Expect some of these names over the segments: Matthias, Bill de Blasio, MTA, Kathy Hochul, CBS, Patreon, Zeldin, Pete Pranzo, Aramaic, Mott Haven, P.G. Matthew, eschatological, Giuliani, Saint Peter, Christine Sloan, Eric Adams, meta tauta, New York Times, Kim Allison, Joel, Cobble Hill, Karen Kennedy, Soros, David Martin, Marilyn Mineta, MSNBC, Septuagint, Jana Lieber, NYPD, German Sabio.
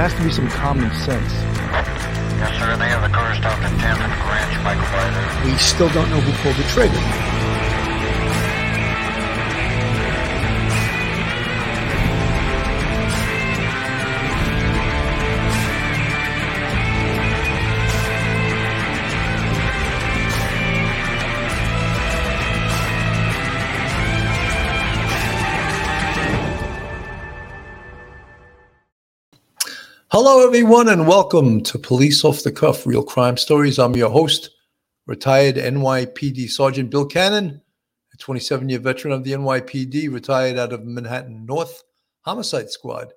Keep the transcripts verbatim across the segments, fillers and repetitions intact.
There has to be some common sense. Yes, sir. They have the car stopped in Tampa Ranch, Michael Biden. We still don't know who pulled the trigger. Hello, everyone, and welcome to Police Off the Cuff, Real Crime Stories. I'm your host, retired N Y P D Sergeant Bill Cannon, a twenty-seven-year veteran of the N Y P D, retired out of Manhattan North Homicide Squad.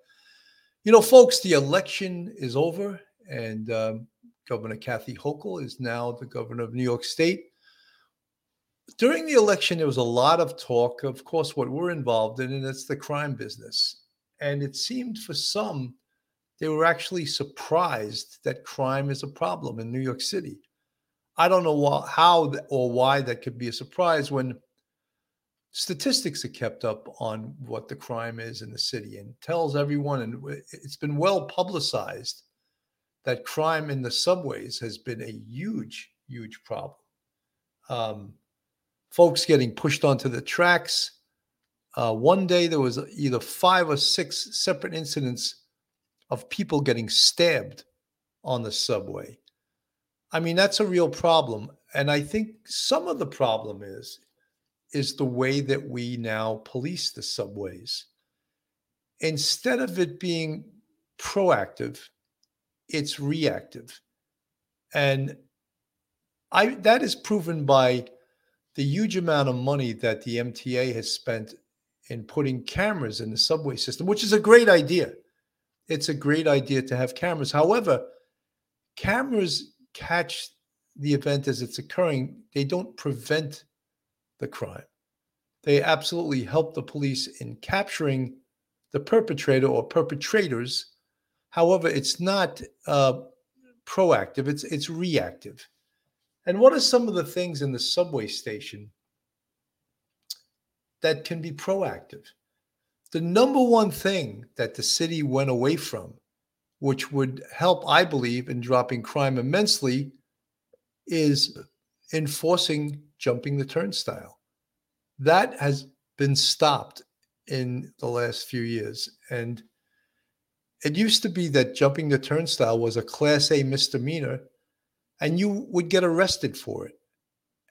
You know, folks, the election is over, and um, Governor Kathy Hochul is now the governor of New York State. During the election, there was a lot of talk, of course, what we're involved in, and it's the crime business. And it seemed for some they were actually surprised that crime is a problem in New York City. I don't know how or why that could be a surprise when statistics are kept up on what the crime is in the city and tells everyone, and it's been well publicized, that crime in the subways has been a huge, huge problem. Um, folks getting pushed onto the tracks. Uh, one day there was either five or six separate incidents of people getting stabbed on the subway. I mean, that's a real problem. And I think some of the problem is, is the way that we now police the subways. Instead of it being proactive, it's reactive. And I that is proven by the huge amount of money that the M T A has spent in putting cameras in the subway system, which is a great idea. It's a great idea to have cameras. However, cameras catch the event as it's occurring. They don't prevent the crime. They absolutely help the police in capturing the perpetrator or perpetrators. However, it's not uh, proactive. It's it's reactive. And what are some of the things in the subway station that can be proactive? The number one thing that the city went away from, which would help, I believe, in dropping crime immensely, is enforcing jumping the turnstile. That has been stopped in the last few years. And it used to be that jumping the turnstile was a Class A misdemeanor, and you would get arrested for it.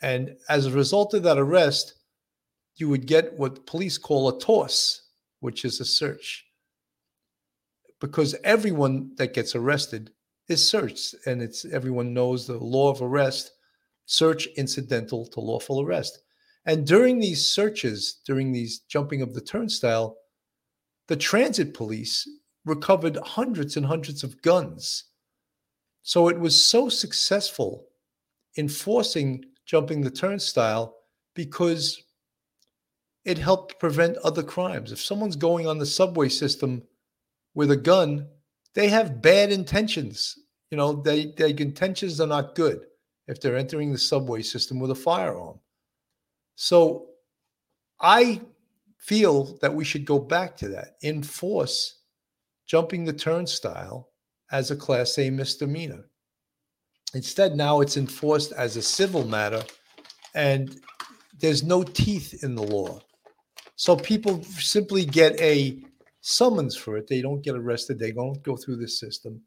And as a result of that arrest, you would get what the police call a toss, which is a search, because everyone that gets arrested is searched, and it's everyone knows the law of arrest, search incidental to lawful arrest. And during these searches, during these jumping of the turnstile, the transit police recovered hundreds and hundreds of guns. So it was so successful enforcing jumping the turnstile because it helped prevent other crimes. If someone's going on the subway system with a gun, they have bad intentions. You know, they, their intentions are not good if they're entering the subway system with a firearm. So I feel that we should go back to that. Enforce jumping the turnstile as a Class A misdemeanor. Instead, now it's enforced as a civil matter, and there's no teeth in the law. So people simply get a summons for it. They don't get arrested. They don't go through the system.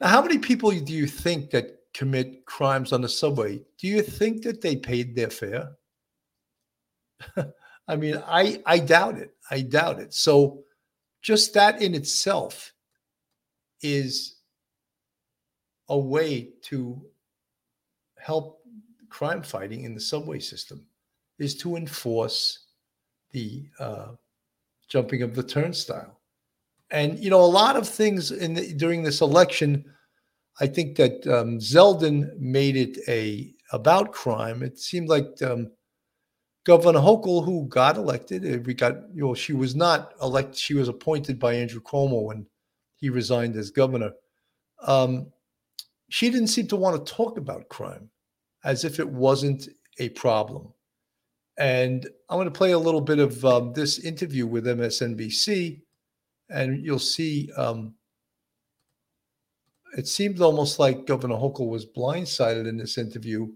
Now, how many people do you think that commit crimes on the subway? Do you think that they paid their fare? I mean, I, I doubt it. I doubt it. So just that in itself is a way to help crime fighting in the subway system, is to enforce the uh, jumping of the turnstile. And, you know, a lot of things in the, during this election, I think that um, Zeldin made it a about crime. It seemed like um, Governor Hochul, who got elected, we got, you know, she was not elected. She was appointed by Andrew Cuomo when he resigned as governor. Um, she didn't seem to want to talk about crime as if it wasn't a problem. And I'm going to play a little bit of um, this interview with M S N B C, and you'll see um, it seemed almost like Governor Hochul was blindsided in this interview,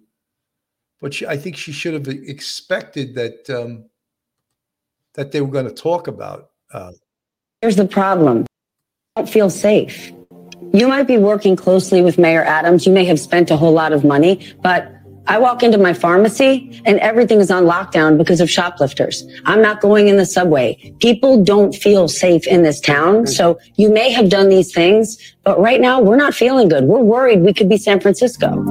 but she, I think she should have expected that um, that they were going to talk about. Uh, Here's the problem. I don't feel safe. You might be working closely with Mayor Adams. You may have spent a whole lot of money, but I walk into my pharmacy and everything is on lockdown because of shoplifters. I'm not going in the subway. People don't feel safe in this town. So you may have done these things, but right now we're not feeling good. We're worried we could be San Francisco.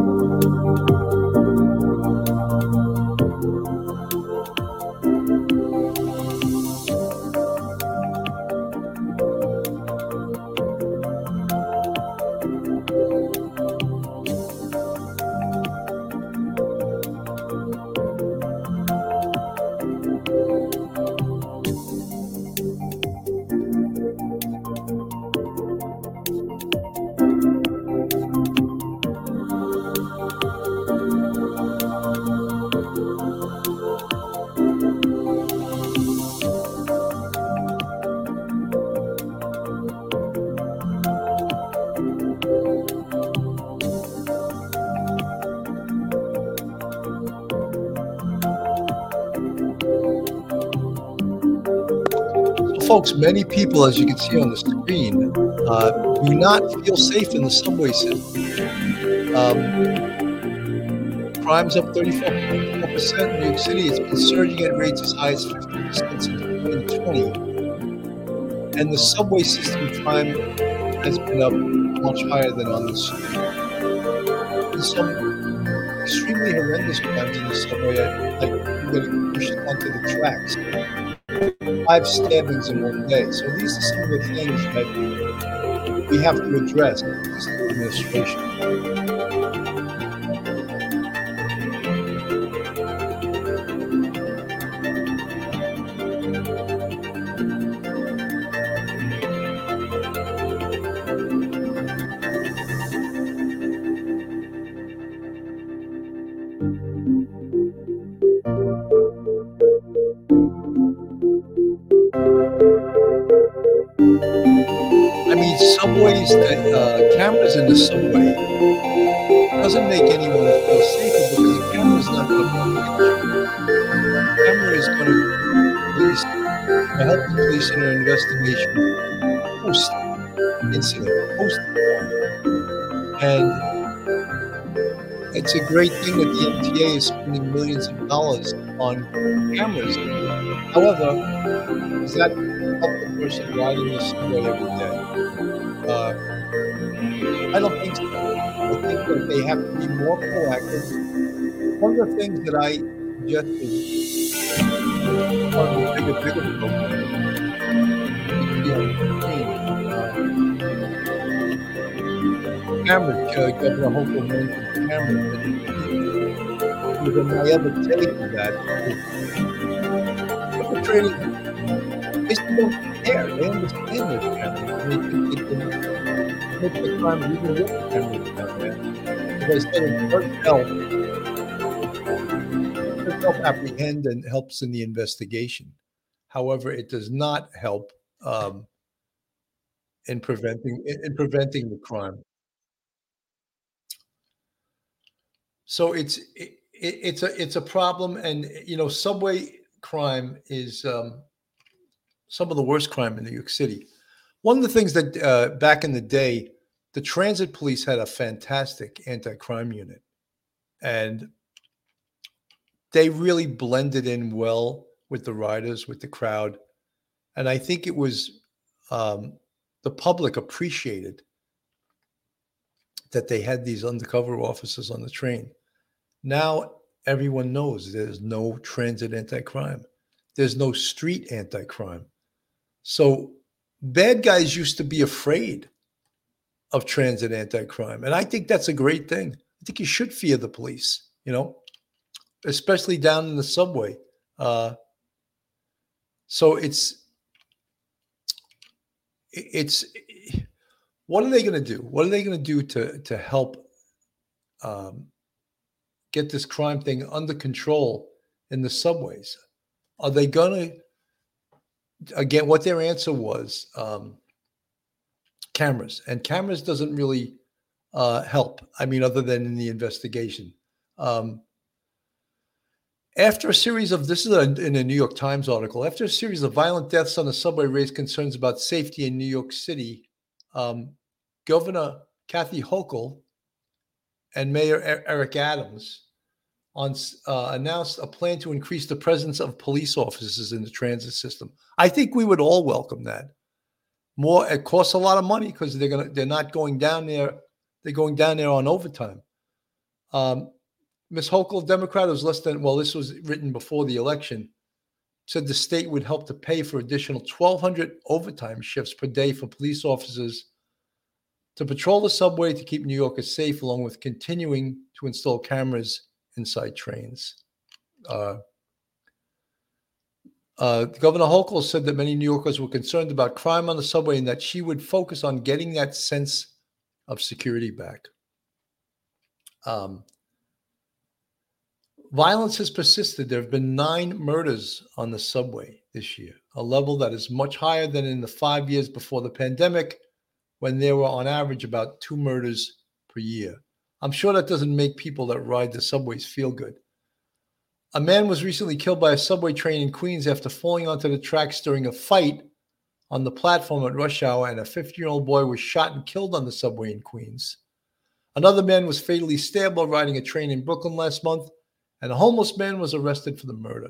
Folks, many people, as you can see on the screen, uh, do not feel safe in the subway system. Um, crime's up thirty-four point four percent in New York City. It's been surging at rates as high as fifty percent since twenty twenty. And the subway system crime has been up much higher than on the street. There's some extremely horrendous crimes in the subway, like you're getting pushed onto the tracks. Five stabbings in one day. So these are some of the things that we have to address in this administration. That uh, cameras in the subway doesn't make anyone feel safer because the camera's not going to block you. The camera is going to police, to help the police in an investigation post incident, post and it's a great thing that the M T A is spending millions of dollars on cameras. However, does that help the person riding the subway every day? Uh, I don't think so. I think that they have to be more proactive. One of the things that I suggest is one of the bigger, bigger problems. Cameras, uh, Governor Hochul mentioned cameras. You're going to ever take that. But the training, they still don't care. They understand this camera. Look at the crime we can look at cameras about that. As I said, it first help, first help apprehend and helps in the investigation. However, it does not help um, in preventing in, in preventing the crime. So it's it, it, it's a it's a problem, and you know, subway crime is um, some of the worst crime in New York City. One of the things that uh, back in the day, the transit police had a fantastic anti-crime unit, and they really blended in well with the riders, with the crowd. And I think it was um, the public appreciated that they had these undercover officers on the train. Now everyone knows there's no transit anti-crime. There's no street anti-crime. So bad guys used to be afraid of transit anti-crime. And I think that's a great thing. I think you should fear the police, you know, especially down in the subway. Uh, so it's, it's, what are they going to do? What are they going to do to, to help um, get this crime thing under control in the subways? Are they going to, Again, what their answer was, um, cameras. And cameras doesn't really uh, help. I mean, other than in the investigation. Um, after a series of, this is a, in a New York Times article, after a series of violent deaths on the subway raised concerns about safety in New York City, um, Governor Kathy Hochul and Mayor er- Eric Adams on, uh, announced a plan to increase the presence of police officers in the transit system. I think we would all welcome that. More, it costs a lot of money because they're gonna, they're not going down there. They're going down there on overtime. Um, Miz Hochul, Democrat, was less than, well, this was written before the election, said the state would help to pay for additional twelve hundred overtime shifts per day for police officers to patrol the subway to keep New Yorkers safe, along with continuing to install cameras inside trains. Uh, uh, Governor Hochul said that many New Yorkers were concerned about crime on the subway and that she would focus on getting that sense of security back. Um, violence has persisted. There have been nine murders on the subway this year, a level that is much higher than in the five years before the pandemic, when there were on average about two murders per year. I'm sure that doesn't make people that ride the subways feel good. A man was recently killed by a subway train in Queens after falling onto the tracks during a fight on the platform at rush hour, and a fifteen-year-old boy was shot and killed on the subway in Queens. Another man was fatally stabbed while riding a train in Brooklyn last month, and a homeless man was arrested for the murder.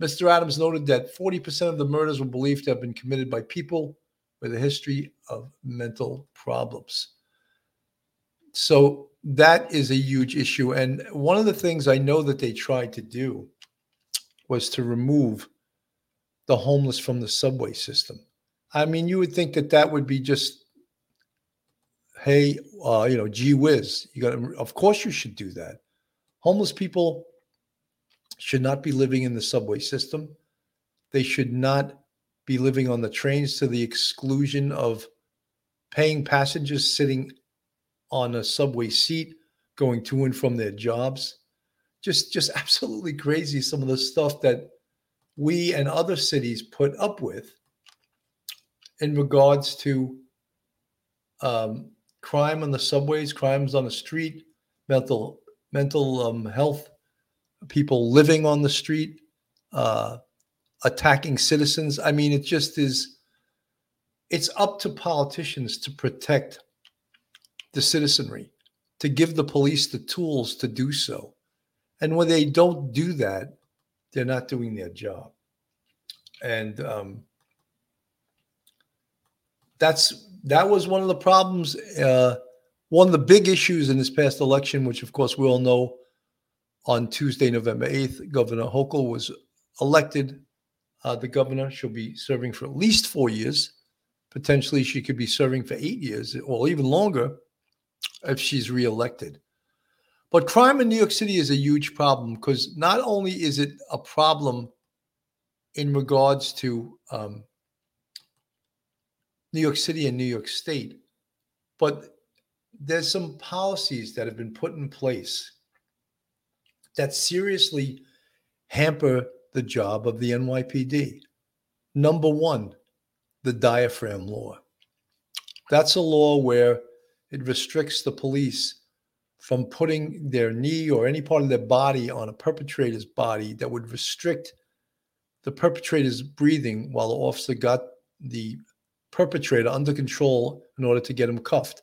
Mister Adams noted that forty percent of the murders were believed to have been committed by people with a history of mental problems. So that is a huge issue. And one of the things I know that they tried to do was to remove the homeless from the subway system. I mean, you would think that that would be just, hey, uh, you know, gee whiz. You got to, of course you should do that. Homeless people should not be living in the subway system. They should not be living on the trains to the exclusion of paying passengers sitting on a subway seat, going to and from their jobs. Just just absolutely crazy, some of the stuff that we and other cities put up with in regards to um, crime on the subways, crimes on the street, mental mental um, health, people living on the street, uh, attacking citizens. I mean, it just is, it's up to politicians to protect the citizenry, to give the police the tools to do so. And when they don't do that, they're not doing their job. And um, that's that was one of the problems, uh, one of the big issues in this past election, which, of course, we all know on Tuesday, November eighth, Governor Hochul was elected. Uh, the governor, she'll be serving for at least four years. Potentially, she could be serving for eight years or even longer if she's reelected. But crime in New York City is a huge problem because not only is it a problem in regards to um, New York City and New York State, but there's some policies that have been put in place that seriously hamper the job of the N Y P D. Number one, the diaphragm law. That's a law where it restricts the police from putting their knee or any part of their body on a perpetrator's body that would restrict the perpetrator's breathing while the officer got the perpetrator under control in order to get him cuffed.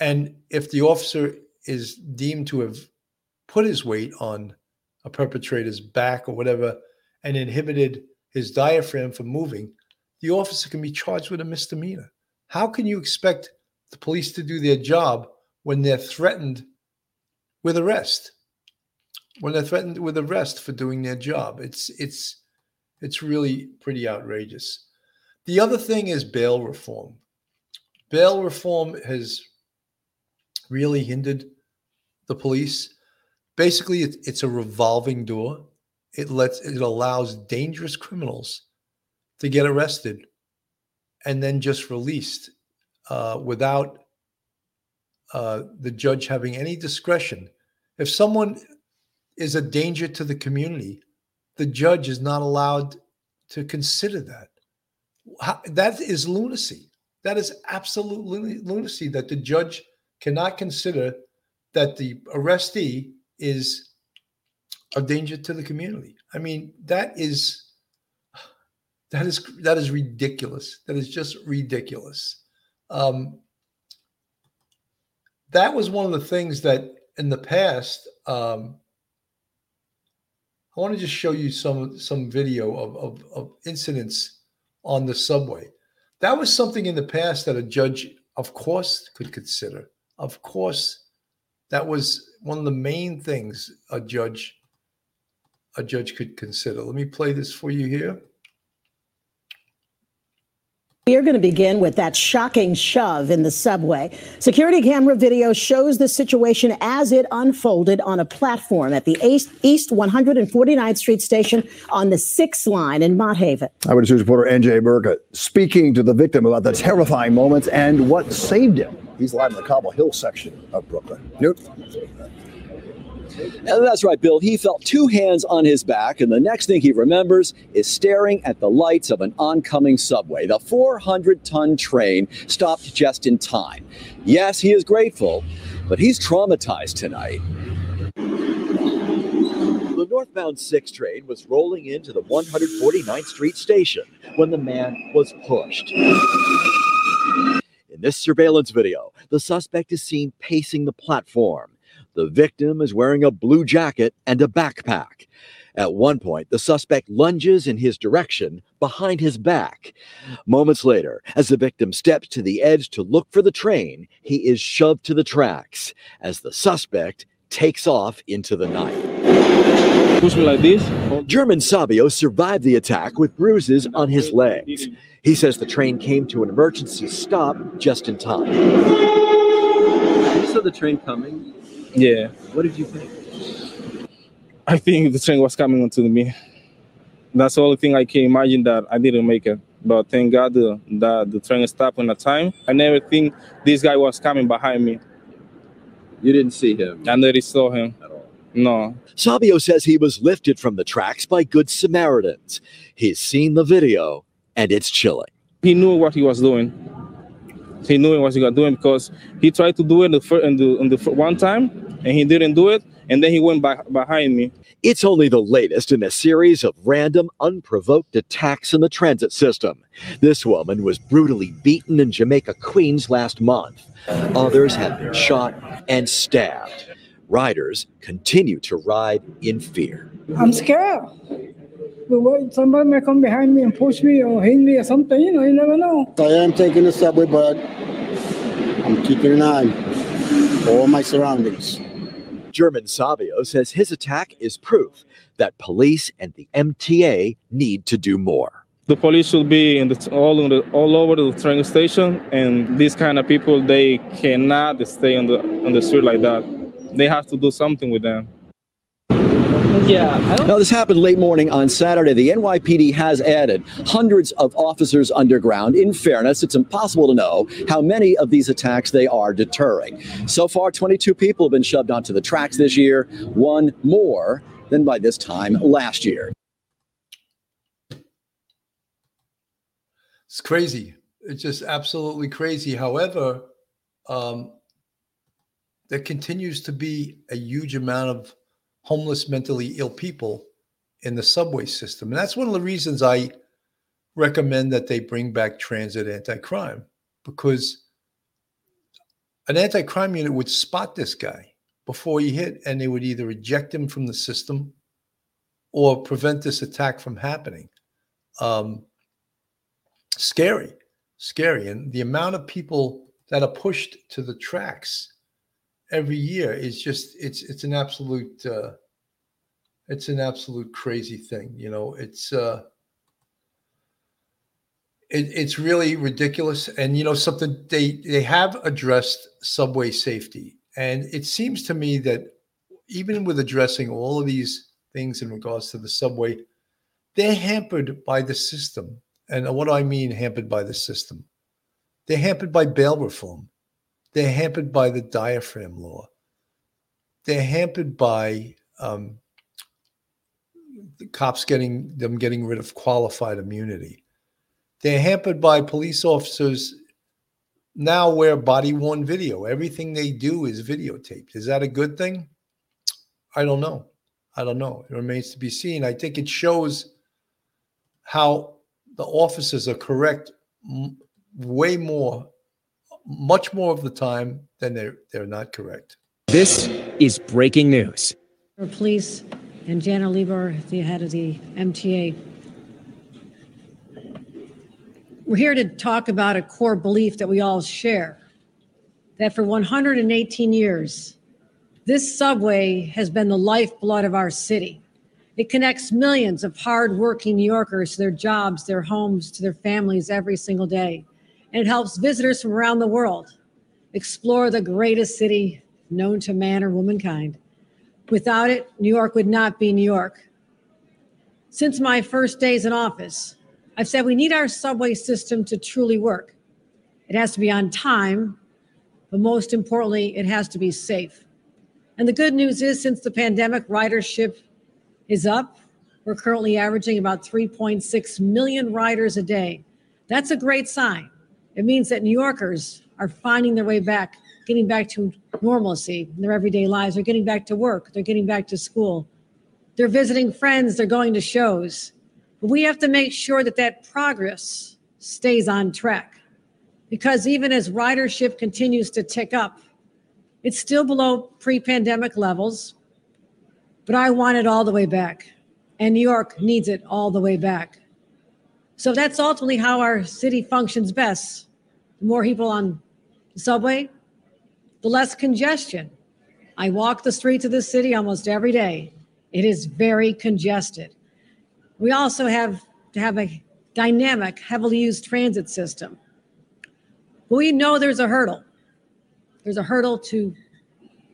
And if the officer is deemed to have put his weight on a perpetrator's back or whatever and inhibited his diaphragm from moving, the officer can be charged with a misdemeanor. How can you expect the police to do their job when they're threatened with arrest? When they're threatened with arrest for doing their job, it's it's it's really pretty outrageous. The other thing is bail reform. Bail reform has really hindered the police. Basically, it, it's a revolving door. It lets it allows dangerous criminals to get arrested and then just released uh, without uh, the judge having any discretion. If someone is a danger to the community, the judge is not allowed to consider that. How, that is lunacy. That is absolute lunacy that the judge cannot consider that the arrestee is a danger to the community. I mean, that is that is that is ridiculous. That is just ridiculous. Um, that was one of the things that in the past. Um, I want to just show you some some video of, of of incidents on the subway. That was something in the past that a judge, of course, could consider. Of course, that was one of the main things a judge a judge could consider. Let me play this for you here. We are going to begin with that shocking shove in the subway. Security camera video shows the situation as it unfolded on a platform at the East, East one forty-ninth Street Station on the sixth line in Mott Haven. Eyewitness reporter N J Burkett speaking to the victim about the terrifying moments and what saved him. He's live in the Cobble Hill section of Brooklyn. Newt. And that's right, Bill. He felt two hands on his back, and the next thing he remembers is staring at the lights of an oncoming subway. The four hundred ton train stopped just in time. Yes, he is grateful, but he's traumatized tonight. The northbound six train was rolling into the one forty-ninth Street station when the man was pushed. In this surveillance video, the suspect is seen pacing the platform. The victim is wearing a blue jacket and a backpack. At one point, the suspect lunges in his direction behind his back. Moments later, as the victim steps to the edge to look for the train, he is shoved to the tracks as the suspect takes off into the night. Push me like this. German Sabio survived the attack with bruises on his legs. He says the train came to an emergency stop just in time. I saw the train coming. Yeah. What did you think? I think the train was coming onto me. That's the only thing I can imagine, that I didn't make it. But thank God the, the, the train stopped on a time. I never think this guy was coming behind me. You didn't see him? I never saw him. At all? No. Sabio says he was lifted from the tracks by good Samaritans. He's seen the video, and it's chilling. He knew what he was doing. He knew what he was doing because he tried to do it the first, in the, in the one time, and he didn't do it, and then he went by, behind me. It's only the latest in a series of random, unprovoked attacks in the transit system. This woman was brutally beaten in Jamaica, Queens last month. Others have been shot and stabbed. Riders continue to ride in fear. I'm scared. Somebody may come behind me and push me or hit me or something, you know, you never know. I am taking the subway, but I'm keeping an eye on all my surroundings. German Sabio says his attack is proof that police and the M T A need to do more. The police should be in the, all, in the, all over the train station, and these kind of people, they cannot stay on the, on the street like that. They have to do something with them. Yeah. Now, this happened late morning on Saturday. The N Y P D has added hundreds of officers underground. In fairness, it's impossible to know how many of these attacks they are deterring. So far, twenty-two people have been shoved onto the tracks this year, one more than by this time last year. It's crazy. It's just absolutely crazy. However, um, there continues to be a huge amount of homeless, mentally ill people in the subway system. And that's one of the reasons I recommend that they bring back transit anti-crime, because an anti-crime unit would spot this guy before he hit, and they would either eject him from the system or prevent this attack from happening. Um, scary, scary. And the amount of people that are pushed to the tracks every year is just, it's it's an absolute uh, it's an absolute crazy thing, you know. It's uh, it, it's really ridiculous, and you know something, they they have addressed subway safety, and it seems to me that even with addressing all of these things in regards to the subway, they're hampered by the system. And what do I mean hampered by the system? They're hampered by bail reform. They're hampered by the diaphragm law. They're hampered by um, the cops getting them getting rid of qualified immunity. They're hampered by police officers now wear body-worn video. Everything they do is videotaped. Is that a good thing? I don't know. I don't know. It remains to be seen. I think it shows how the officers are correct m- way more, much more of the time than they're, they're not correct. This is breaking news. For police and Jana Lieber, the head of the M T A. We're here to talk about a core belief that we all share, that for one hundred eighteen years, this subway has been the lifeblood of our city. It connects millions of hardworking New Yorkers to their jobs, their homes, to their families every single day. And it helps visitors from around the world explore the greatest city known to man or womankind. Without it, New York would not be New York. Since my first days in office, I've said we need our subway system to truly work. It has to be on time, but most importantly, it has to be safe. And the good news is, since the pandemic, ridership is up. We're currently averaging about three point six million riders a day. That's a great sign. It means that New Yorkers are finding their way back, getting back to normalcy in their everyday lives. They're getting back to work. They're getting back to school. They're visiting friends. They're going to shows. But we have to make sure that that progress stays on track, because even as ridership continues to tick up, it's still below pre-pandemic levels, but I want it all the way back, and New York needs it all the way back. So that's ultimately how our city functions best. The more people on the subway, the less congestion. I walk the streets of this city almost every day. It is very congested. We also have to have a dynamic, heavily used transit system. We know there's a hurdle. There's a hurdle to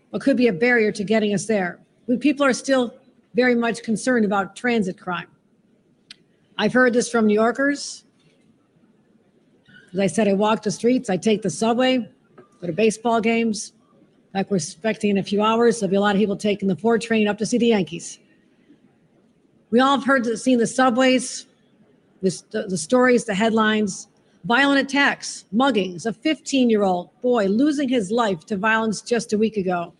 what could be a barrier to getting us there. We, people are still very much concerned about transit crime. I've heard this from New Yorkers. As I said, I walk the streets, I take the subway, go to baseball games. Like we're expecting in a few hours, there'll be a lot of people taking the four train up to see the Yankees. We all have heard, seen the subways, the, the stories, the headlines, violent attacks, muggings, a fifteen-year-old boy losing his life to violence just a week ago.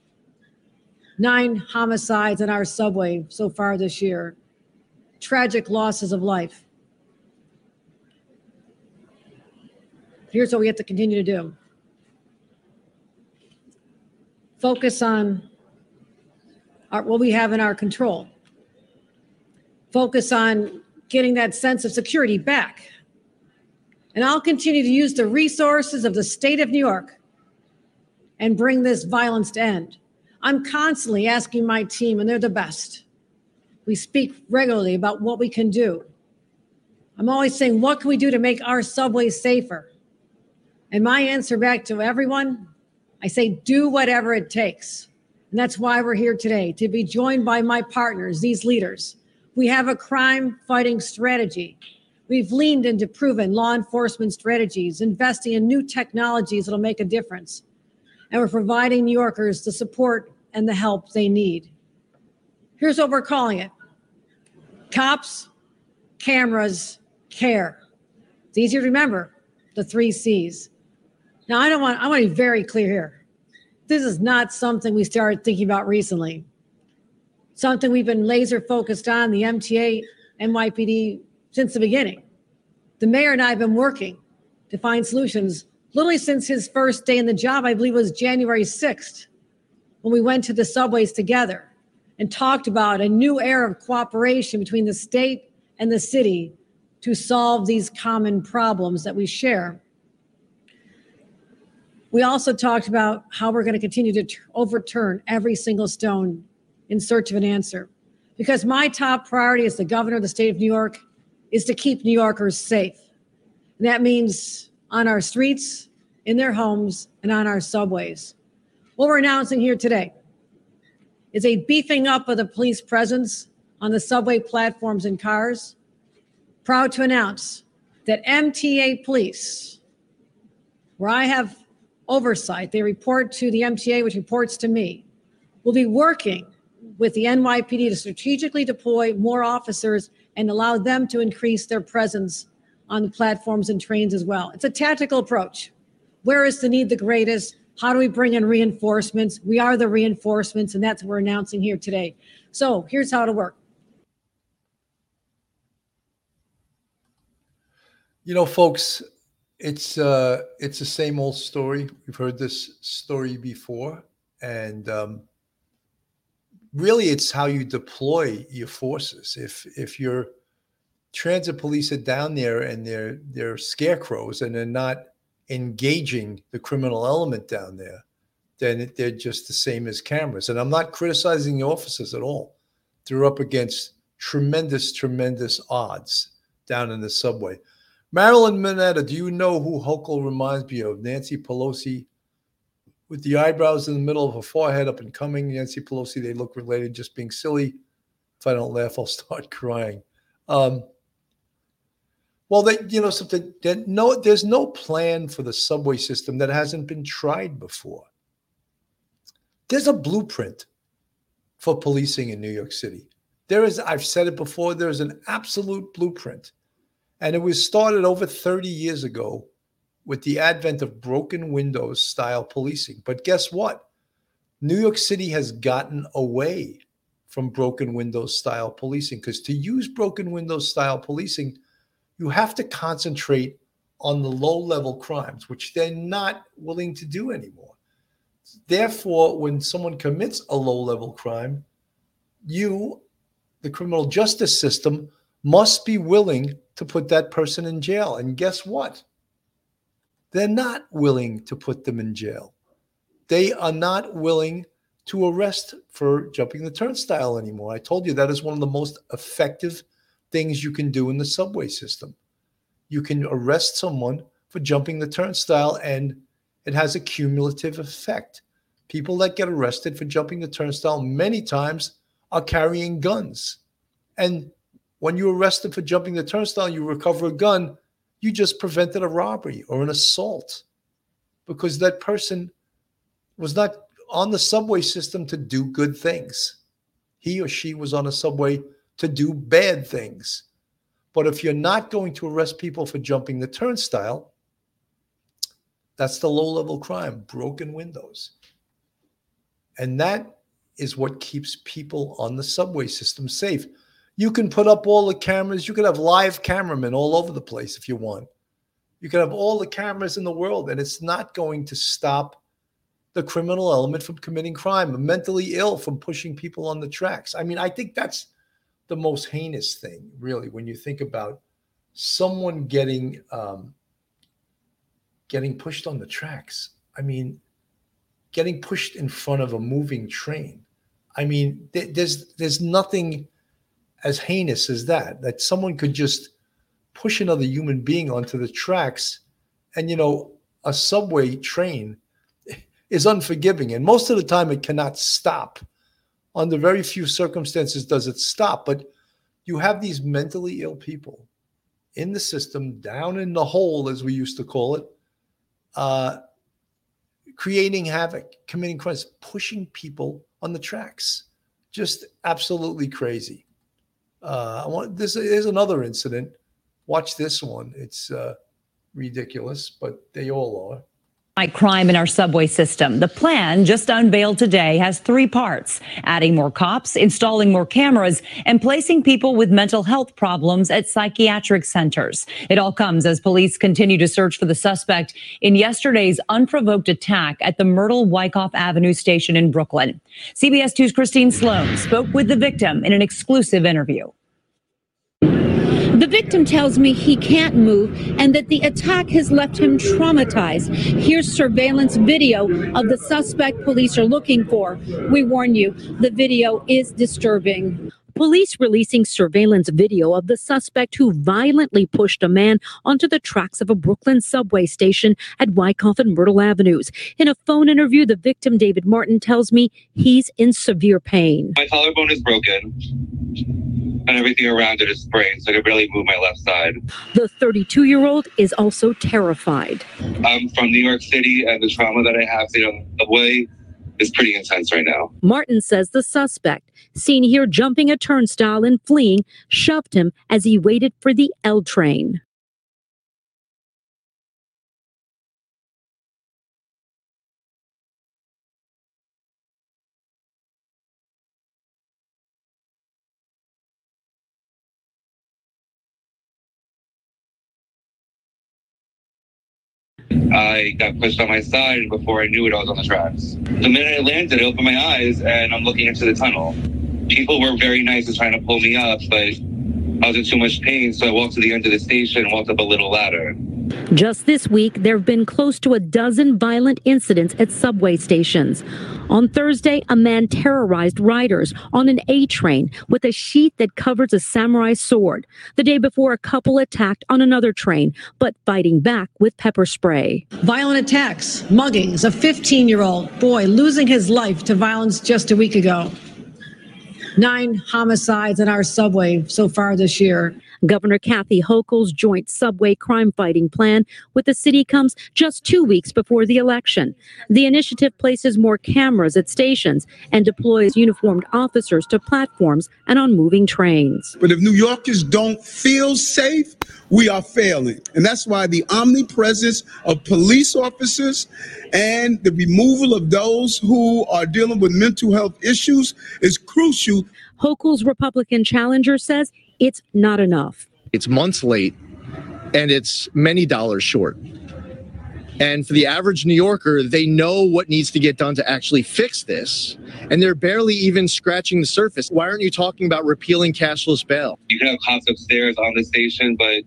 Nine homicides in our subway so far this year. Tragic losses of life. Here's what we have to continue to do. Focus on our, what we have in our control. Focus on getting that sense of security back. And I'll continue to use the resources of the state of New York and bring this violence to end. I'm constantly asking my team, and they're the best. We speak regularly about what we can do. I'm always saying, what can we do to make our subway safer? And my answer back to everyone, I say, do whatever it takes. And that's why we're here today, to be joined by my partners, these leaders. We have a crime-fighting strategy. We've leaned into proven law enforcement strategies, investing in new technologies that'll make a difference. And we're providing New Yorkers the support and the help they need. Here's what we're calling it. Cops, cameras, care. It's easier to remember, the three C's. Now, I don't want, I want to be very clear here. This is not something we started thinking about recently. Something we've been laser focused on, the M T A, N Y P D, since the beginning. The mayor and I have been working to find solutions literally since his first day in the job. I believe was January sixth, when we went to the subways together and talked about a new era of cooperation between the state and the city to solve these common problems that we share. We also talked about how we're going to continue to t- overturn every single stone in search of an answer, because my top priority as the governor of the state of New York is to keep New Yorkers safe. And that means on our streets, in their homes, and on our subways. What we're announcing here today is a beefing up of the police presence on the subway platforms and cars. Proud to announce that M T A police, where I have oversight, they report to the M T A, which reports to me, will be working with the N Y P D to strategically deploy more officers and allow them to increase their presence on the platforms and trains as well. It's a tactical approach. where is the need the greatest? How do we bring in reinforcements? We are the reinforcements, and that's what we're announcing here today. So here's how it'll work. You know, folks, it's uh, it's the same old story. We've heard this story before, and um, really, it's how you deploy your forces. If if your transit police are down there and they're they're scarecrows and they're not engaging the criminal element down there, then they're just the same as cameras. And I'm not criticizing the officers at all. They're up against tremendous, tremendous odds down in the subway. Marilyn Mineta, do you know who Hochul reminds me of? Nancy Pelosi with the eyebrows in the middle of her forehead, up and coming. Nancy Pelosi, they look related, just being silly. If I don't laugh, I'll start crying. Um, Well, they, you know, something that no, there's no plan for the subway system that hasn't been tried before. There's a blueprint for policing in New York City. There is, I've said it before, there's an absolute blueprint. And it was started over thirty years ago with the advent of broken windows style policing. But guess what? New York City has gotten away from broken windows style policing, because to use broken windows style policing, you have to concentrate on the low-level crimes, which they're not willing to do anymore. Therefore, when someone commits a low-level crime, you, the criminal justice system, must be willing to put that person in jail. And guess what? They're not willing to put them in jail. They are not willing to arrest for jumping the turnstile anymore. I told you that is one of the most effective things you can do in the subway system. You can arrest someone for jumping the turnstile, and it has a cumulative effect. People that get arrested for jumping the turnstile many times are carrying guns. And when you're arrested for jumping the turnstile, you recover a gun, you just prevented a robbery or an assault, because that person was not on the subway system to do good things. He or she was on a subway to do bad things. But if you're not going to arrest people for jumping the turnstile, that's the low-level crime, broken windows. And that is what keeps people on the subway system safe. You can put up all the cameras. You can have live cameramen all over the place if you want. You can have all the cameras in the world, and it's not going to stop the criminal element from committing crime, the mentally ill from pushing people on the tracks. I mean, I think that's the most heinous thing, really, when you think about someone getting um, getting pushed on the tracks. I mean, getting pushed in front of a moving train. I mean, th- there's there's nothing as heinous as that, that someone could just push another human being onto the tracks. And, you know, a subway train is unforgiving, and most of the time it cannot stop. Under very few circumstances does it stop, but you have these mentally ill people in the system, down in the hole, as we used to call it, uh, creating havoc, committing crimes, pushing people on the tracks. Just absolutely crazy. Uh, I want this is another incident. Watch this one. It's uh, ridiculous, but they all are. Crime in our subway system. The plan just unveiled today has three parts: adding more cops, installing more cameras, and placing people with mental health problems at psychiatric centers. It all comes as police continue to search for the suspect in yesterday's unprovoked attack at the Myrtle Wyckoff Avenue station in Brooklyn. C B S two's Christine Sloan spoke with the victim in an exclusive interview. The victim tells me he can't move and that the attack has left him traumatized. Here's surveillance video of the suspect police are looking for. We warn you, the video is disturbing. Police releasing surveillance video of the suspect who violently pushed a man onto the tracks of a Brooklyn subway station at Wyckoff and Myrtle Avenues. In a phone interview, the victim, David Martin, tells me he's in severe pain. My collarbone is broken, and everything around it is sprained, so I could barely move my left side. The thirty-two-year-old is also terrified. I'm from New York City, and the trauma that I have seen on the way is pretty intense right now. Martin says the suspect, seen here jumping a turnstile and fleeing, shoved him as he waited for the L train. I got pushed on my side, and before I knew it, I was on the tracks. The minute I landed, I opened my eyes, and I'm looking into the tunnel. People were very nice and trying to pull me up, but I was in too much pain, so I walked to the end of the station and walked up a little ladder. Just this week, there have been close to a dozen violent incidents at subway stations. On Thursday, a man terrorized riders on an A train with a sheath that covers a samurai sword. The day before, a couple attacked on another train, but fighting back with pepper spray. Violent attacks, muggings, a fifteen-year-old boy losing his life to violence just a week ago. Nine homicides in our subway so far this year. Governor Kathy Hochul's joint subway crime-fighting plan with the city comes just two weeks before the election. The initiative places more cameras at stations and deploys uniformed officers to platforms and on moving trains. But if New Yorkers don't feel safe, we are failing. And that's why the omnipresence of police officers and the removal of those who are dealing with mental health issues is crucial. Hochul's Republican challenger says it's not enough. It's months late, and it's many dollars short. And for the average New Yorker, they know what needs to get done to actually fix this, and they're barely even scratching the surface. Why aren't you talking about repealing cashless bail? You can have cops upstairs on the station, but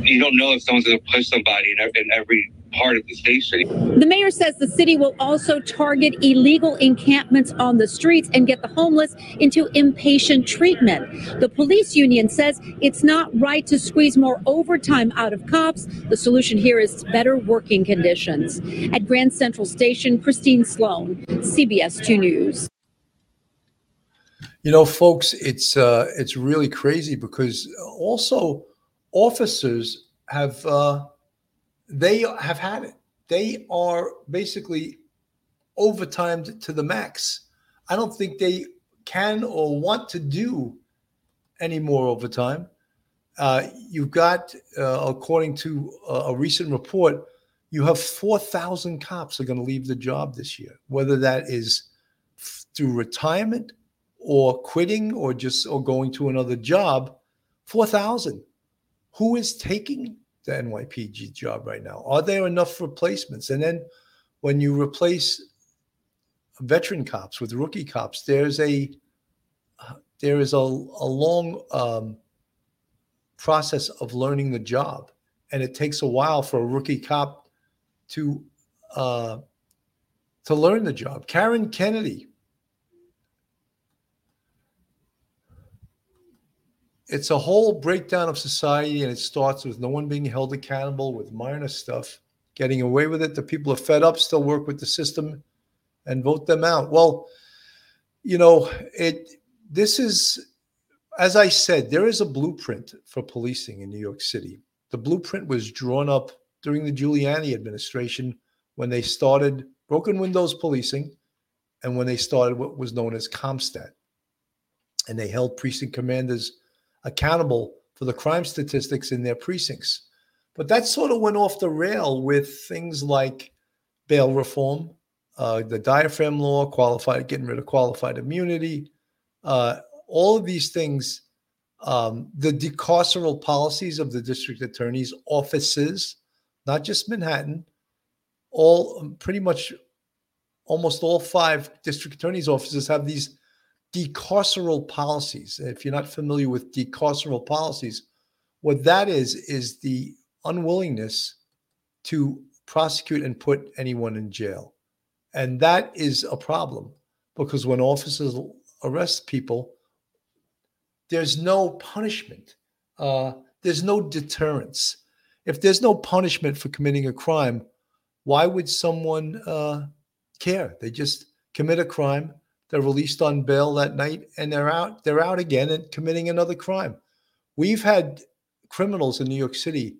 you don't know if someone's going to push somebody in every part of the station. The mayor says the city will also target illegal encampments on the streets and get the homeless into inpatient treatment. The police union says it's not right to squeeze more overtime out of cops. The solution here is better working conditions. At Grand Central Station, Christine Sloan, C B S two News. You know, folks, it's uh, it's really crazy because also officers have... Uh, They have had it. They are basically overtimed to the max. I don't think they can or want to do any more overtime. Uh, you've got, uh, according to a, a recent report, you have four thousand cops are going to leave the job this year, whether that is f- through retirement or quitting or just or going to another job. four thousand. Who is taking the N Y P D job right now? Are there enough replacements? And then when you replace veteran cops with rookie cops, there's a uh, there is a, a long um, process of learning the job. And it takes a while for a rookie cop to uh, to learn the job. Karen Kennedy. It's a whole breakdown of society, and it starts with no one being held accountable, with minor stuff, getting away with it. The people are fed up, still work with the system, and vote them out. Well, you know, it. This is, as I said, there is a blueprint for policing in New York City. The blueprint was drawn up during the Giuliani administration when they started broken windows policing and when they started what was known as ComStat. And they held precinct commanders accountable for the crime statistics in their precincts. But that sort of went off the rail with things like bail reform, uh, the diaphragm law, qualified, getting rid of qualified immunity, uh, all of these things, um, the decarceral policies of the district attorney's offices, not just Manhattan, all pretty much almost all five district attorney's offices have these decarceral policies. If you're not familiar with decarceral policies, what that is, is the unwillingness to prosecute and put anyone in jail. And that is a problem because when officers arrest people, there's no punishment. Uh, there's no deterrence. If there's no punishment for committing a crime, why would someone uh, care? They just commit a crime. They're released on bail that night, and they're out. They're out again and committing another crime. We've had criminals in New York City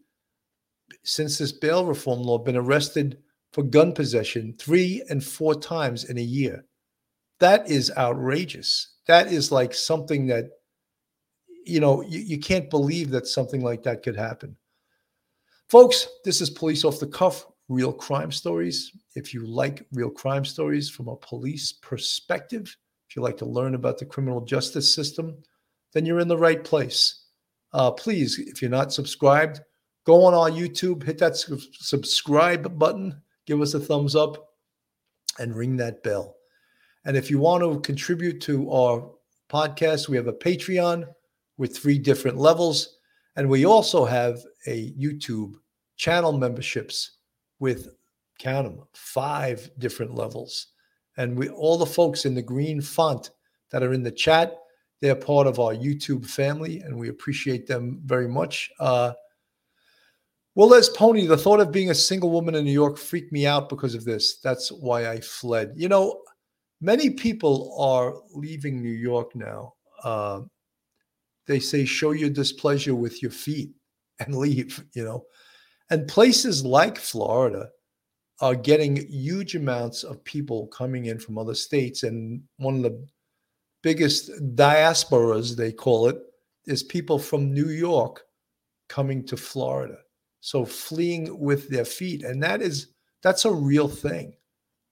since this bail reform law been arrested for gun possession three and four times in a year. That is outrageous. That is like something that, you know, you, you can't believe that something like that could happen. Folks, this is Police Off the Cuff. Real crime stories. If you like real crime stories from a police perspective, if you like to learn about the criminal justice system, then you're in the right place. Uh, please, if you're not subscribed, Go on our YouTube, hit that su- subscribe button, give us a thumbs up, and ring that bell. And if you want to contribute to our podcast, we have a Patreon with three different levels, and we also have a YouTube channel memberships with, count them, five different levels. And we all the folks in the green font that are in the chat, they're part of our YouTube family, and we appreciate them very much. Uh, well, there's Pony. The thought of being a single woman in New York freaked me out because of this. That's why I fled. You know, many people are leaving New York now. Uh, they say, show your displeasure with your feet and leave, you know. And places like Florida are getting huge amounts of people coming in from other states. And one of the biggest diasporas, they call it, is people from New York coming to Florida. So fleeing with their feet. And that is, that's a real thing.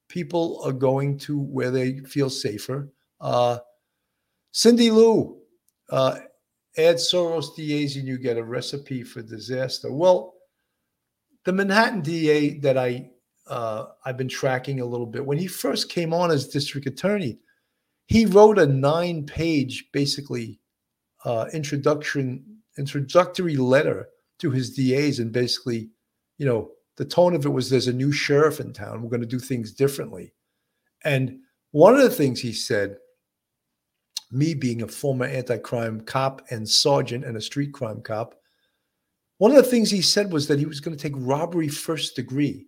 People are going to where they feel safer. Uh, Cindy Lou, uh, add Soros D As and you get a recipe for disaster. Well, the Manhattan D A that I, Uh, I've been tracking a little bit. When he first came on as district attorney, he wrote a nine-page, basically, uh, introduction, introductory letter to his D As, and basically, you know, the tone of it was, there's a new sheriff in town. We're going to do things differently. And one of the things he said, me being a former anti-crime cop and sergeant and a street crime cop, one of the things he said was that he was going to take robbery first degree,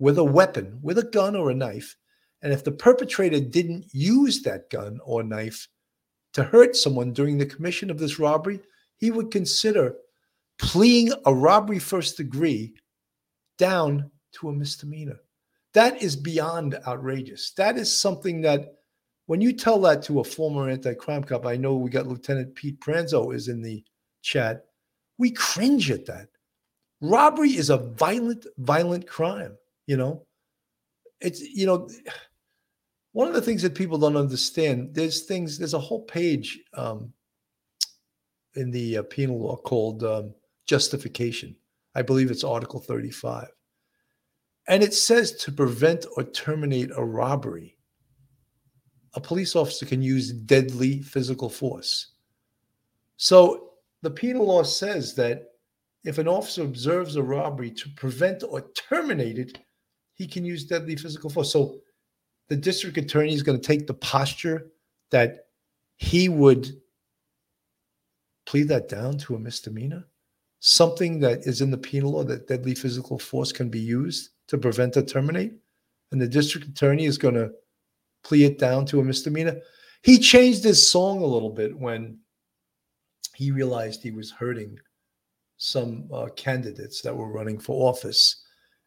with a weapon, with a gun or a knife. And if the perpetrator didn't use that gun or knife to hurt someone during the commission of this robbery, he would consider pleading a robbery first degree down to a misdemeanor. That is beyond outrageous. That is something that when you tell that to a former anti-crime cop, I know we got Lieutenant Pete Pranzo is in the chat, we cringe at that. Robbery is a violent, violent crime. You know, it's, you know, one of the things that people don't understand, there's things, there's a whole page um, in the uh, penal law called um, justification. I believe it's Article thirty-five. And it says to prevent or terminate a robbery, a police officer can use deadly physical force. So the penal law says that if an officer observes a robbery to prevent or terminate it, he can use deadly physical force. So the district attorney is going to take the posture that he would plead that down to a misdemeanor, something that is in the penal law that deadly physical force can be used to prevent or terminate. And the district attorney is going to plead it down to a misdemeanor. He changed his song a little bit when he realized he was hurting some uh, candidates that were running for office.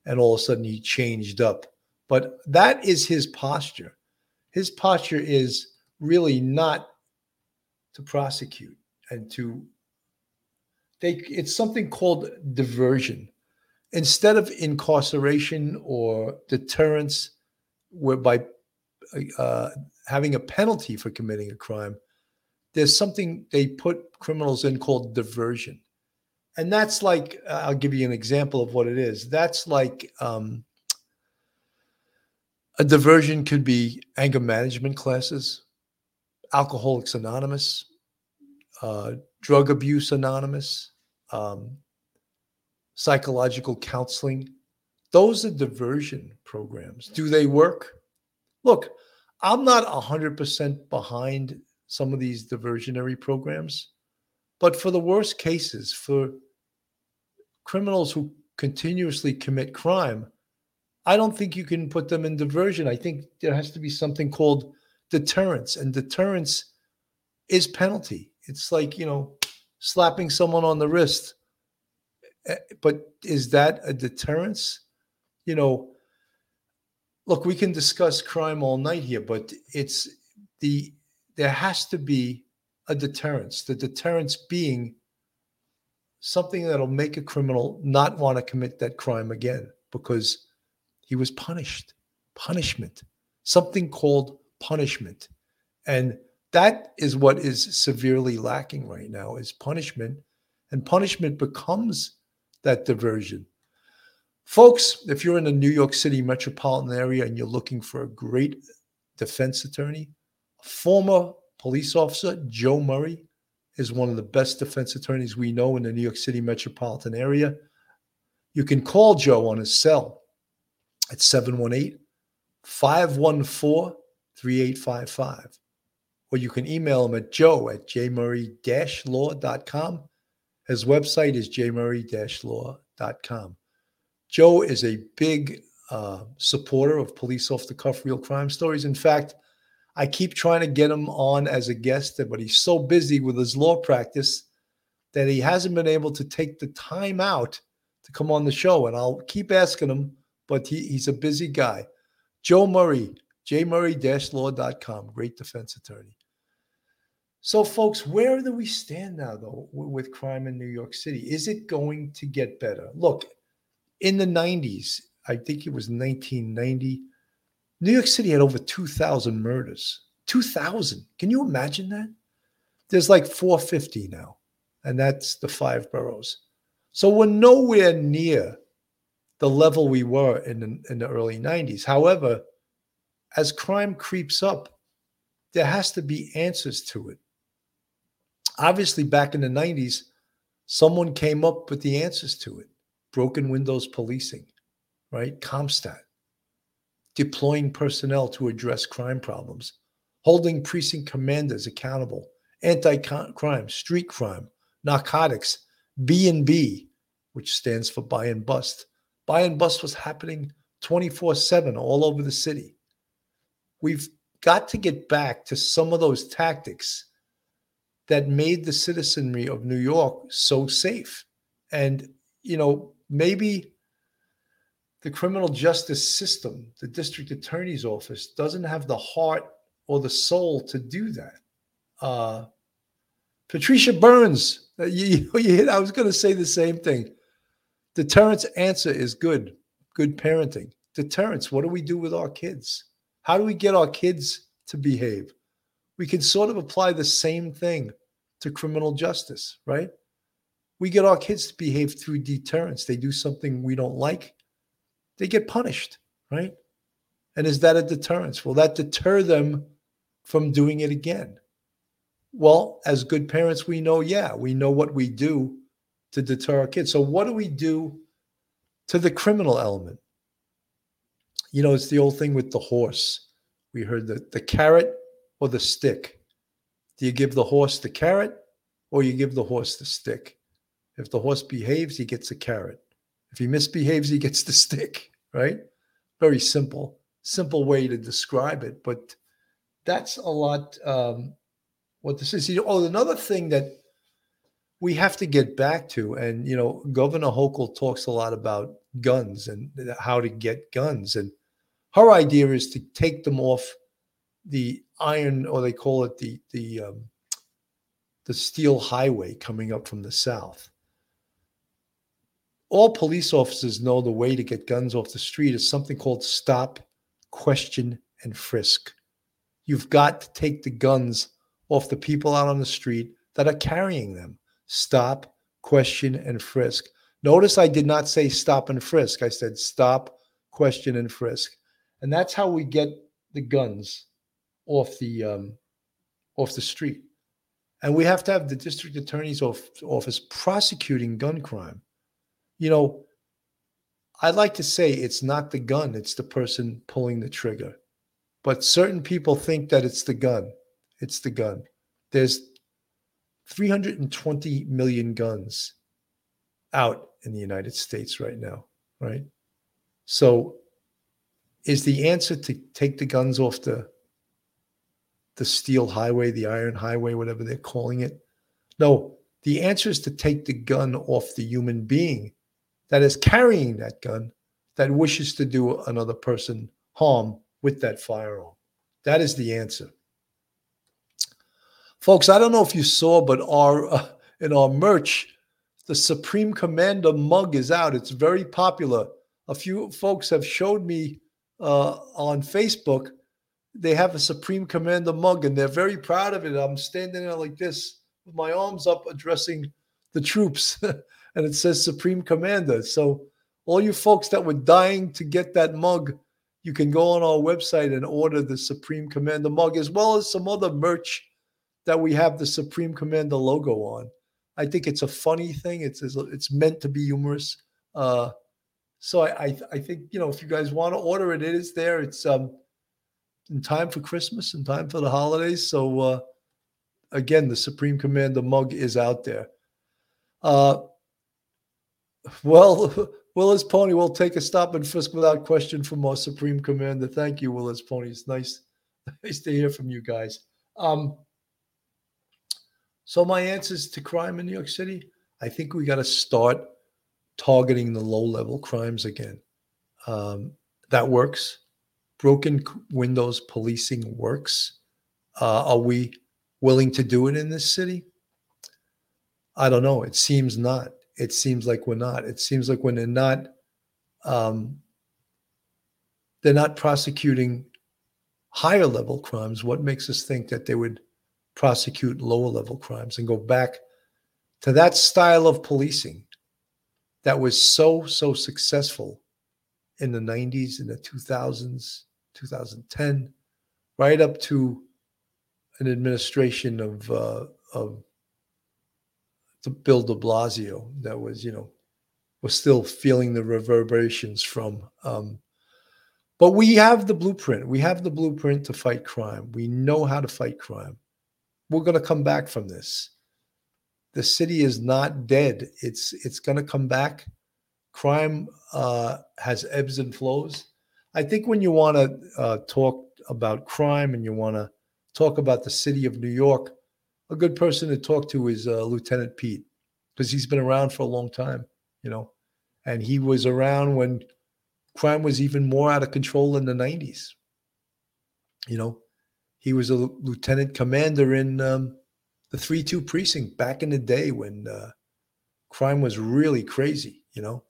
And all of a sudden he changed up. But that is his posture. His posture is really not to prosecute and to take, it's something called diversion. Instead of incarceration or deterrence, whereby uh, having a penalty for committing a crime, there's something they put criminals in called diversion. And that's like, uh, I'll give you an example of what it is. That's like um, a diversion could be anger management classes, Alcoholics Anonymous, uh, Drug Abuse Anonymous, um, psychological counseling. Those are diversion programs. Do they work? Look, I'm not one hundred percent behind some of these diversionary programs, but for the worst cases, for criminals who continuously commit crime, I don't think you can put them in diversion. I think there has to be something called deterrence, and deterrence is penalty. It's like, you know, slapping someone on the wrist. But is that a deterrence? You know, look, we can discuss crime all night here, but it's the there has to be a deterrence, the deterrence being something that'll make a criminal not want to commit that crime again because he was punished. Punishment, something called punishment. And that is what is severely lacking right now is punishment. And punishment becomes that diversion. Folks, if you're in the New York City metropolitan area and you're looking for a great defense attorney, former police officer Joe Murray is one of the best defense attorneys we know in the New York City metropolitan area. You can call Joe on his cell at seven one eight, five one four, three eight five five. Or you can email him at joe at j murray dash law dot com. His website is j murray dash law dot com. Joe is a big uh, supporter of police off-the-cuff real crime stories. In fact, I keep trying to get him on as a guest, but he's so busy with his law practice that he hasn't been able to take the time out to come on the show. And I'll keep asking him, but he, he's a busy guy. Joe Murray, j murray dash law dot com, great defense attorney. So, folks, where do we stand now, though, with crime in New York City? Is it going to get better? Look, in the nineties, I think it was nineteen ninety, New York City had over two thousand murders. two thousand. Can you imagine that? There's like four hundred fifty now, and that's the five boroughs. So we're nowhere near the level we were in the, in the early nineties. However, as crime creeps up, there has to be answers to it. Obviously, back in the nineties, someone came up with the answers to it. Broken windows policing, right? ComStat. Deploying personnel to address crime problems. Holding precinct commanders accountable. Anti-crime, street crime, narcotics, B and B, which stands for buy and bust. Buy and bust was happening twenty-four seven all over the city. We've got to get back to some of those tactics that made the citizenry of New York so safe. And you know, maybe the criminal justice system, the district attorney's office, doesn't have the heart or the soul to do that. Uh, Patricia Burns, you, you, you, I was going to say the same thing. Deterrence answer is good, good parenting. Deterrence, what do we do with our kids? How do we get our kids to behave? We can sort of apply the same thing to criminal justice, right? We get our kids to behave through deterrence. They do something we don't like, they get punished, right? And is that a deterrence? Will that deter them from doing it again? Well, as good parents, we know, yeah, we know what we do to deter our kids. So what do we do to the criminal element? You know, it's the old thing with the horse. We heard the, the carrot or the stick. Do you give the horse the carrot or you give the horse the stick? If the horse behaves, he gets a carrot. If he misbehaves, he gets the stick, right? Very simple, simple way to describe it. But that's a lot um, what this is. You know, oh, another thing that we have to get back to, and, you know, Governor Hochul talks a lot about guns and how to get guns. And her idea is to take them off the iron, or they call it the, the, um, the steel highway coming up from the south. All police officers know the way to get guns off the street is something called stop, question, and frisk. You've got to take the guns off the people out on the street that are carrying them. Stop, question, and frisk. Notice I did not say stop and frisk. I said stop, question, and frisk. And that's how we get the guns off the um, off the street. And we have to have the district attorney's office prosecuting gun crime. You know, I'd like to say it's not the gun, it's the person pulling the trigger. But certain people think that it's the gun. It's the gun. There's three hundred twenty million guns out in the United States right now, right? So is the answer to take the guns off the the steel highway, the iron highway, whatever they're calling it? No, the answer is to take the gun off the human being that is carrying that gun that wishes to do another person harm with that firearm. That is the answer. Folks, I don't know if you saw, but our uh, in our merch, the Supreme Commander mug is out. It's very popular. A few folks have showed me uh, on Facebook. They have a Supreme Commander mug, and they're very proud of it. I'm standing there like this with my arms up addressing the troops. and it says Supreme Commander. So all you folks that were dying to get that mug, you can go on our website and order the Supreme Commander mug, as well as some other merch that we have the Supreme Commander logo on. I think it's a funny thing. It's it's meant to be humorous. Uh, so I, I I think, you know, if you guys want to order it, it is there. It's um in time for Christmas, in time for the holidays. So uh, again, the Supreme Commander mug is out there. Uh, well, Willis Pony will take a stop and frisk without question from our Supreme Commander. Thank you, Willis Pony. It's nice, nice to hear from you guys. Um, So my answers to crime in New York City, I think we got to start targeting the low-level crimes again. Um, that works. Broken windows policing works. Uh, are we willing to do it in this city? I don't know. It seems not. It seems like we're not. It seems like when they're not, um, they're not prosecuting higher-level crimes, what makes us think that they would prosecute lower level crimes and go back to that style of policing that was so, so successful in the nineties, in the two thousands, twenty ten, right up to an administration of, uh, of Bill de Blasio that was, you know, was still feeling the reverberations from. Um, but we have the blueprint. We have the blueprint to fight crime. We know how to fight crime. We're going to come back from this. The city is not dead. It's it's going to come back. Crime uh, has ebbs and flows. I think when you want to uh, talk about crime and you want to talk about the city of New York, a good person to talk to is uh, Lieutenant Pete, because he's been around for a long time, you know, and he was around when crime was even more out of control in the nineties, you know. He was a lieutenant commander in um, the three two precinct back in the day when uh, crime was really crazy, you know.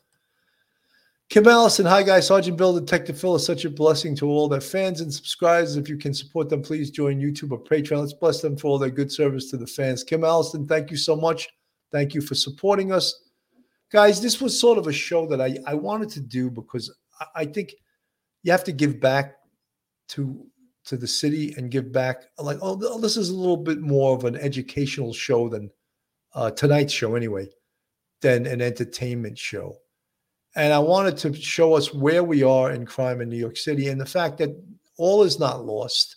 Kim Allison, hi guys, Sergeant Bill, Detective Phil is such a blessing to all their fans and subscribers. If you can support them, please join YouTube or Patreon. Let's bless them for all their good service to the fans. Kim Allison, thank you so much. Thank you for supporting us. Guys, this was sort of a show that I, I wanted to do because I, I think you have to give back to to the city and give back. Like, oh, this is a little bit more of an educational show than uh, tonight's show anyway, than an entertainment show. And I wanted to show us where we are in crime in New York City and the fact that all is not lost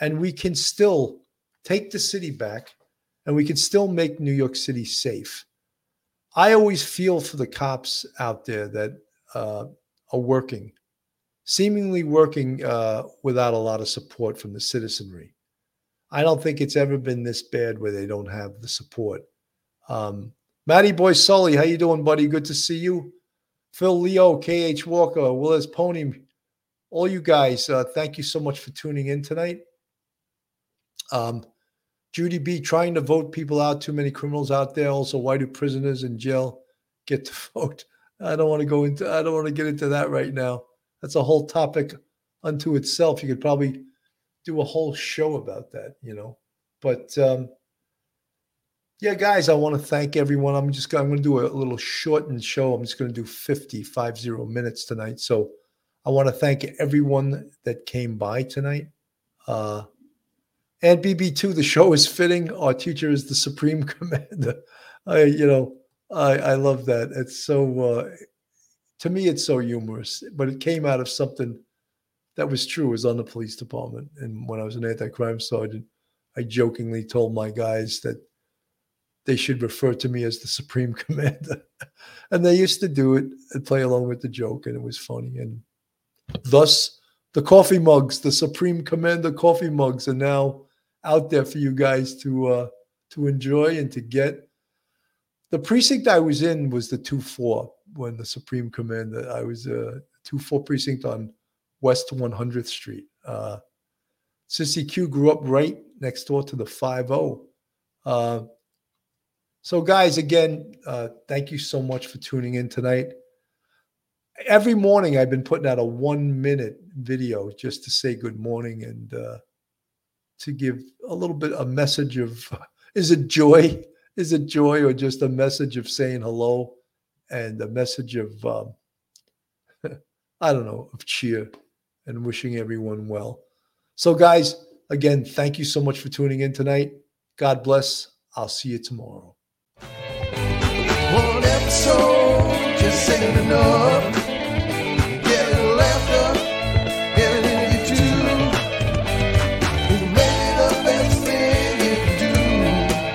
and we can still take the city back and we can still make New York City safe. I always feel for the cops out there that uh, are working seemingly working uh, without a lot of support from the citizenry. I don't think it's ever been this bad where they don't have the support. Um, Matty Boy Sully, how you doing, buddy? Good to see you. Phil Leo, K H Walker, Willis Pony, all you guys, uh, thank you so much for tuning in tonight. Um, Judy B, trying to vote people out, too many criminals out there. Also, why do prisoners in jail get to vote? I don't want to go into, I don't want to get into that right now. That's a whole topic unto itself. You could probably do a whole show about that, you know. But um, yeah, guys, I want to thank everyone. I'm just I'm going to do a little shortened show. I'm just going to do fifty, five zero minutes tonight. So I want to thank everyone that came by tonight. Uh, and B B two, the show is fitting. Our teacher is the Supreme Commander. I, you know, I I love that. It's so. Uh, To me, it's so humorous, but it came out of something that was true. It was on the police department. And when I was an anti-crime sergeant, I jokingly told my guys that they should refer to me as the Supreme Commander. And they used to do it and play along with the joke, and it was funny. And thus, the coffee mugs, the Supreme Commander coffee mugs are now out there for you guys to uh, to enjoy and to get. The precinct I was in was the two four. When the Supreme Commander, I was a two four precinct on West one hundredth Street. Uh, Sissy Q grew up right next door to the five oh. Uh, so guys, again, uh, thank you so much for tuning in tonight. Every morning I've been putting out a one minute video just to say good morning and uh, to give a little bit a message of, is it joy? is it joy or just a message of saying hello and a message of, um, I don't know, of cheer and wishing everyone well. So guys, again, thank you so much for tuning in tonight. God bless. I'll see you tomorrow. One episode, just ain't enough.